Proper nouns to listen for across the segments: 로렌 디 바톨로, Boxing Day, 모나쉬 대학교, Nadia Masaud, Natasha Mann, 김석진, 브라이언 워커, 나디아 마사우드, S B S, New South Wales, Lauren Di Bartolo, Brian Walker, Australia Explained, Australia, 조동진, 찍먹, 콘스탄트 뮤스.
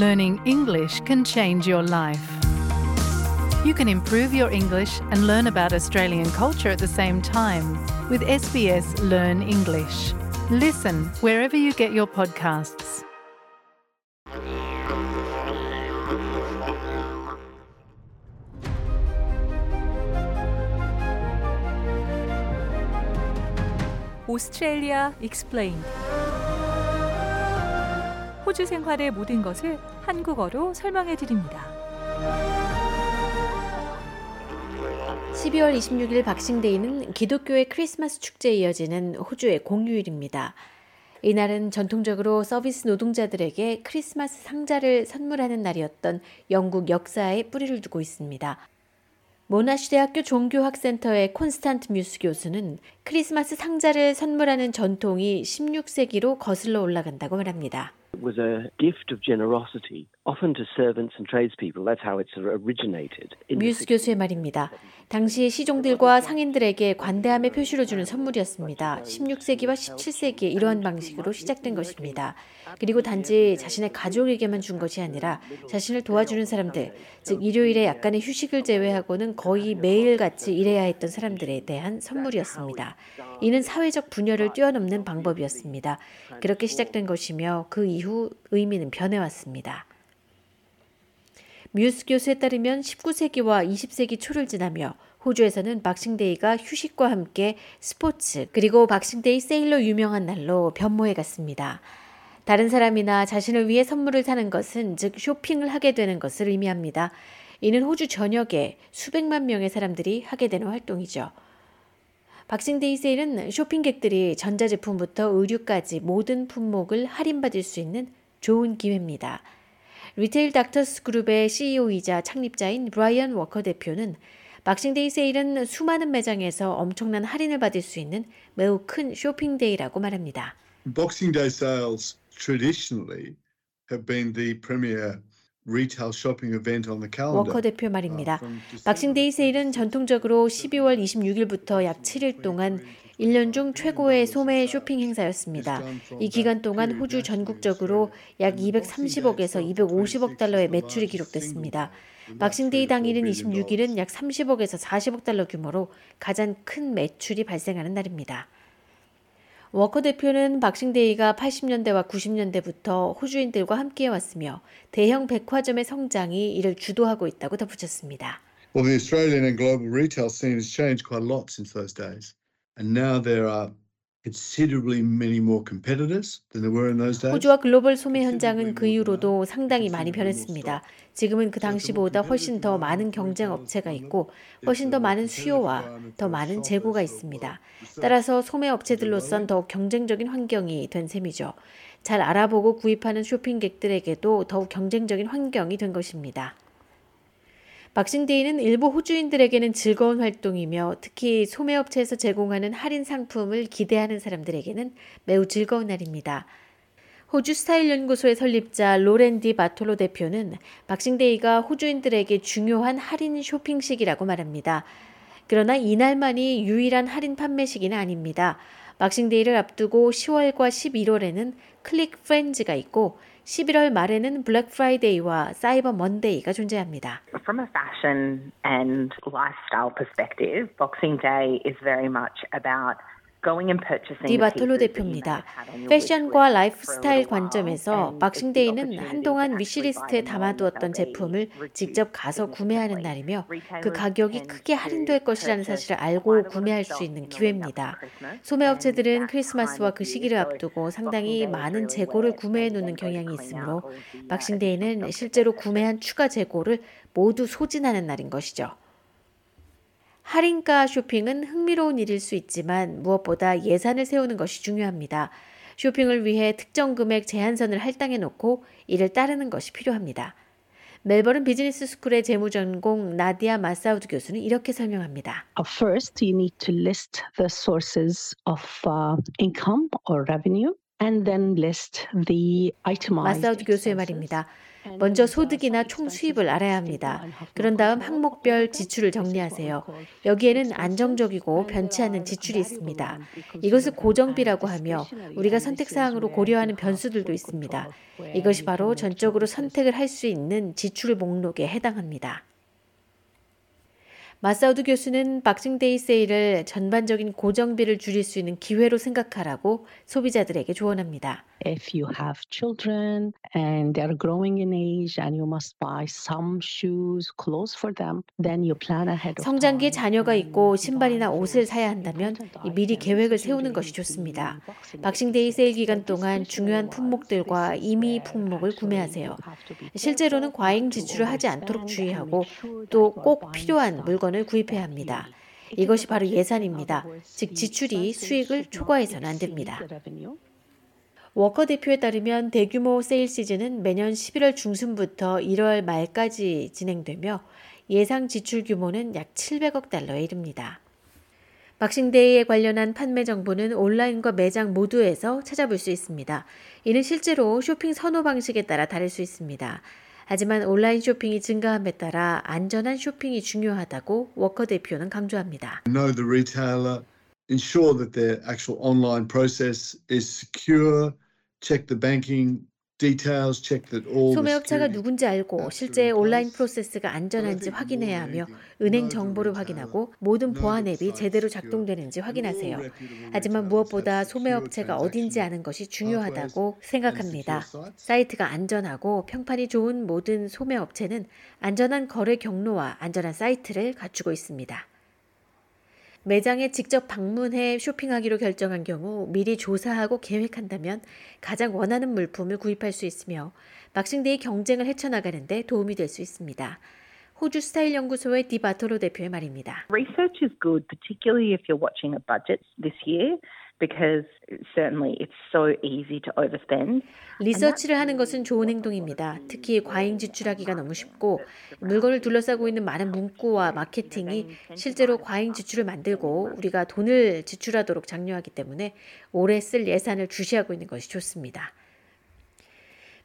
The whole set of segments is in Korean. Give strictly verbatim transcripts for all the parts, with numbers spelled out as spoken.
Learning English can change your life. You can improve your English and learn about Australian culture at the same time with S B S Learn English. Listen wherever you get your podcasts. Australia Explained. 호주 생활의 모든 것을 한국어로 설명해 드립니다. 십이월 이십육일 박싱데이는 기독교의 크리스마스 축제에 이어지는 호주의 공휴일입니다. 이날은 전통적으로 서비스 노동자들에게 크리스마스 상자를 선물하는 날이었던 영국 역사에 뿌리를 두고 있습니다. 모나쉬 대학교 종교학센터의 콘스탄트 뮤스 교수는 크리스마스 상자를 선물하는 전통이 십육 세기로 거슬러 올라간다고 말합니다. It was a gift of generosity, often to servants and tradespeople. That's how it originated. 뮤스 교수의 말입니다. 당시 시종들과 상인들에게 관대함의 표시로 주는 선물이었습니다. 십육 세기와 십칠 세기에 이러한 방식으로 시작된 것입니다. 그리고 단지 자신의 가족에게만 준 것이 아니라 자신을 도와주는 사람들, 즉 일요일에 약간의 휴식을 제외하고는 거의 매일같이 일해야 했던 사람들에 대한 선물이었습니다. 이는 사회적 분열을 뛰어넘는 방법이었습니다. 그렇게 시작된 것이며 그 이후 의미는 변해왔습니다. 뮤스 교수에 따르면 십구 세기와 이십 세기 초를 지나며 호주에서는 박싱데이가 휴식과 함께 스포츠 그리고 박싱데이 세일로 유명한 날로 변모해갔습니다. 다른 사람이나 자신을 위해 선물을 사는 것은 즉 쇼핑을 하게 되는 것을 의미합니다. 이는 호주 전역에 수백만 명의 사람들이 하게 되는 활동이죠. 박싱데이 세일은 쇼핑객들이 전자제품부터 의류까지 모든 품목을 할인받을 수 있는 좋은 기회입니다. 리테일 닥터스 그룹의 씨이오이자 창립자인 브라이언 워커 대표는 박싱데이 세일은 수많은 매장에서 엄청난 할인을 받을 수 있는 매우 큰 쇼핑데이라고 말합니다. Boxing Day sales traditionally have been the premier 워커 대표 말입니다. 박싱데이 세일은 전통적으로 십이월 이십육일부터 약 칠 일 동안 일 년 중 최고의 소매 쇼핑 행사였습니다. 이 기간 동안 호주 전국적으로 약 이백삼십억에서 이백오십억 달러의 매출이 기록됐습니다. 박싱데이 당일인 이십육일은 약 삼십억에서 사십억 달러 규모로 가장 큰 매출이 발생하는 날입니다. 워커 대표는 박싱데이가 팔십 년대와 구십 년대부터 호주인들과 함께 왔으며 대형 백화점의 성장이 이를 주도하고 있다고 덧붙였습니다. Well, the Australian and global retail scene has changed quite a lot since those days. And now there are considerably many more competitors than there were in those days. 호주와 글로벌 소매 현장은 그 이후로도 상당히 많이 변했습니다. 지금은 그 당시보다 훨씬 더 많은 경쟁 업체가 있고 훨씬 더 많은 수요와 더 많은 재고가 있습니다. 따라서 소매 업체들로선 더욱 경쟁적인 환경이 된 셈이죠. 잘 알아보고 구입하는 쇼핑객들에게도 더욱 경쟁적인 환경이 된 것입니다. 박싱데이는 일부 호주인들에게는 즐거운 활동이며 특히 소매업체에서 제공하는 할인 상품을 기대하는 사람들에게는 매우 즐거운 날입니다. 호주 스타일 연구소의 설립자 로렌 디 바톨로 대표는 박싱데이가 호주인들에게 중요한 할인 쇼핑 시기라고 말합니다. 그러나 이날만이 유일한 할인 판매 시기는 아닙니다. 박싱데이를 앞두고 시월과 십일월에는 클릭 프렌즈가 있고 십일월 말에는 블랙 프라이데이와 사이버 먼데이가 존재합니다. From a fashion and lifestyle perspective, Boxing Day is very much about 디 바톨로 대표입니다. 패션과 라이프스타일 관점에서 박싱데이는 한동안 위시리스트에 담아두었던 제품을 직접 가서 구매하는 날이며 그 가격이 크게 할인될 것이라는 사실을 알고 구매할 수 있는 기회입니다. 소매업체들은 크리스마스와 그 시기를 앞두고 상당히 많은 재고를 구매해놓는 경향이 있으므로 박싱데이는 실제로 구매한 추가 재고를 모두 소진하는 날인 것이죠. 할인가 쇼핑은 흥미로운 일일 수 있지만 무엇보다 예산을 세우는 것이 중요합니다. 쇼핑을 위해 특정 금액 제한선을 할당해 놓고 이를 따르는 것이 필요합니다. 멜버른 비즈니스 스쿨의 재무 전공 나디아 마사우드 교수는 이렇게 설명합니다. First, you need to list the sources of income or revenue. and then list the itemized. 마사우드 교수의 말입니다. 먼저 소득이나 총 수입을 알아야 합니다. 그런 다음 항목별 지출을 정리하세요. 여기에는 안정적이고 변치 않는 지출이 있습니다. 이것을 고정비라고 하며 우리가 선택사항으로 고려하는 변수들도 있습니다. 이것이 바로 전적으로 선택을 할 수 있는 지출 목록에 해당합니다. 마사우드 교수는 박싱데이 세일을 전반적인 고정비를 줄일 수 있는 기회로 생각하라고 소비자들에게 조언합니다. If you have children and they are growing in age and you must buy some shoes, clothes for them, then you plan ahead of time. 성장기에 자녀가 있고 신발이나 옷을 사야 한다면 미리 계획을 세우는 것이 좋습니다. 박싱데이 세일 기간 동안 중요한 품목들과 임의 품목을 구매하세요. 실제로는 과잉 지출을 하지 않도록 주의하고 또 꼭 필요한 물건을 구입해야 합니다. 이것이 바로 예산입니다. 즉 지출이 수익을 초과해서는 안 됩니다. 워커 대표에 따르면 대규모 세일 시즌은 매년 십일월 중순부터 일월 말까지 진행되며 예상 지출 규모는 약 칠백억 달러에 이릅니다. 박싱데이에 관련한 판매 정보는 온라인과 매장 모두에서 찾아볼 수 있습니다. 이는 실제로 쇼핑 선호 방식에 따라 다를 수 있습니다. 하지만 온라인 쇼핑이 증가함에 따라 안전한 쇼핑이 중요하다고 워커 대표는 강조합니다. No, the retailer. Ensure that their actual online process is secure. Check the banking details. Check that all. 소매업체가 누군지 알고 실제 온라인 프로세스가 안전한지 확인해야 하며 은행 정보를 확인하고 모든 보안 앱이 제대로 작동되는지 확인하세요. 하지만 무엇보다 소매업체가 어딘지 아는 것이 중요하다고 생각합니다. 사이트가 안전하고 평판이 좋은 모든 소매업체는 안전한 거래 경로와 안전한 사이트를 갖추고 있습니다. 매장에 직접 방문해 쇼핑하기로 결정한 경우 미리 조사하고 계획한다면 가장 원하는 물품을 구입할 수 있으며 박싱데이 경쟁을 헤쳐나가는 데 도움이 될 수 있습니다. 호주 스타일 연구소의 디 바톨로 대표의 말입니다. Research is good, particularly if you're watching a budget this year. Because certainly it's so easy to overspend. 리서치를 하는 것은 좋은 행동입니다. 특히 과잉 지출하기가 너무 쉽고 물건을 둘러싸고 있는 많은 문구와 마케팅이 실제로 과잉 지출을 만들고 우리가 돈을 지출하도록 장려하기 때문에 올해 쓸 예산을 주시하고 있는 것이 좋습니다.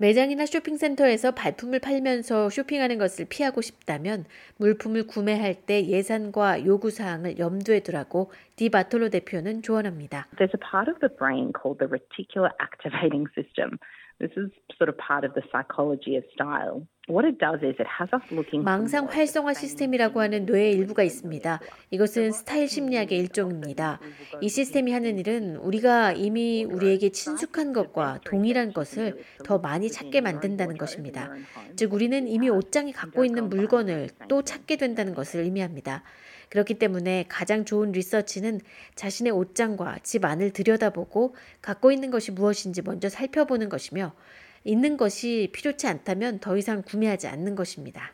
매장이나 쇼핑센터에서 발품을 팔면서 쇼핑하는 것을 피하고 싶다면 물품을 구매할 때 예산과 요구 사항을 염두에 두라고 디 바톨로 대표는 조언합니다. There's a part of the brain called the reticular activating system. This is sort of part of the psychology of style. What it does is it has us looking 망상 활성화 시스템이라고 하는 뇌의 일부가 있습니다. 이것은 스타일 심리학의 일종입니다. 이 시스템이 하는 일은 우리가 이미 우리에게 친숙한 것과 동일한 것을 더 많이 찾게 만든다는 것입니다. 즉 우리는 이미 옷장이 갖고 있는 물건을 또 찾게 된다는 것을 의미합니다. 그렇기 때문에 가장 좋은 리서치는 자신의 옷장과 집 안을 들여다보고 갖고 있는 것이 무엇인지 먼저 살펴보는 것이며 있는 것이 필요치 않다면 더 이상 구매하지 않는 것입니다.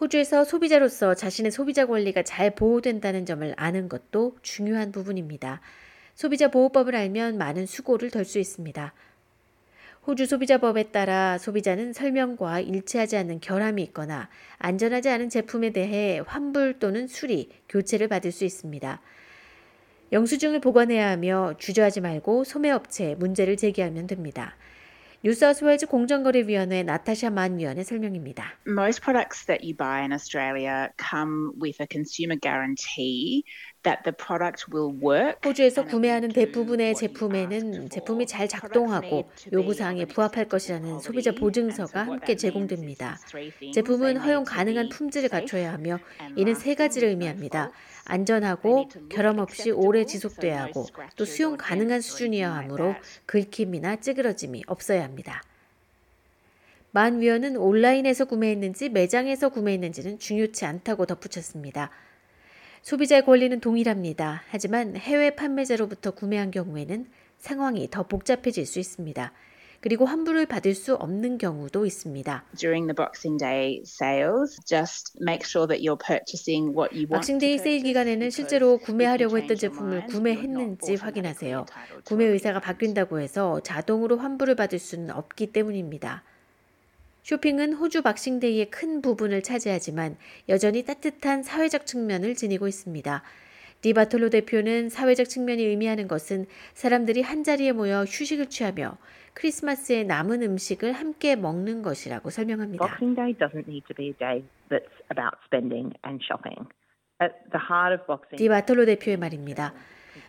호주에서 소비자로서 자신의 소비자 권리가 잘 보호된다는 점을 아는 것도 중요한 부분입니다. 소비자 보호법을 알면 많은 수고를 덜 수 있습니다. 호주 소비자법에 따라 소비자는 설명과 일치하지 않는 결함이 있거나 안전하지 않은 제품에 대해 환불 또는 수리, 교체를 받을 수 있습니다. 영수증을 보관해야 하며 주저하지 말고 소매업체에 문제를 제기하면 됩니다. 뉴사우스웨일즈 공정거래위원회 나타샤 만 위원의 설명입니다. Most products that you buy in Australia come with a consumer guarantee that the product will work. 호주에서 구매하는 대부분의 제품에는 제품이 잘 작동하고 요구사항에 부합할 것이라는 소비자 보증서가 함께 제공됩니다. 제품은 허용 가능한 품질을 갖춰야 하며 이는 세 가지를 의미합니다. 안전하고 결함 없이 오래 지속돼야 하고 또 수용 가능한 수준이어야 하므로 긁힘이나 찌그러짐이 없어야 합니다. 만 위원은 온라인에서 구매했는지 매장에서 구매했는지는 중요치 않다고 덧붙였습니다. 소비자의 권리는 동일합니다. 하지만 해외 판매자로부터 구매한 경우에는 상황이 더 복잡해질 수 있습니다. 그리고 환불을 받을 수 없는 경우도 있습니다. 박싱데이 세일 기간에는 실제로 구매하려고 했던 제품을 구매했는지 확인하세요. 구매 의사가 바뀐다고 해서 자동으로 환불을 받을 수는 없기 때문입니다. 쇼핑은 호주 박싱데이의 큰 부분을 차지하지만 여전히 따뜻한 사회적 측면을 지니고 있습니다. 디바톨로 대표는 사회적 측면이 의미하는 것은 사람들이 한자리에 모여 휴식을 취하며 크리스마스에 남은 음식을 함께 먹는 것이라고 설명합니다. Boxing Day doesn't need to be a day that's about spending and shopping. At the heart of Boxing Day. 디바톨로 대표의 말입니다.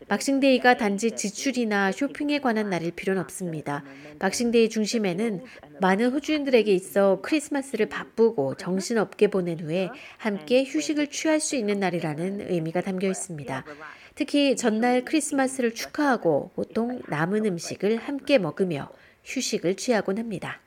박싱데이가 단지 지출이나 쇼핑에 관한 날일 필요는 없습니다. 박싱데이 중심에는 많은 호주인들에게 있어 크리스마스를 바쁘고 정신없게 보낸 후에 함께 휴식을 취할 수 있는 날이라는 의미가 담겨 있습니다. 특히 전날 크리스마스를 축하하고 보통 남은 음식을 함께 먹으며 휴식을 취하곤 합니다.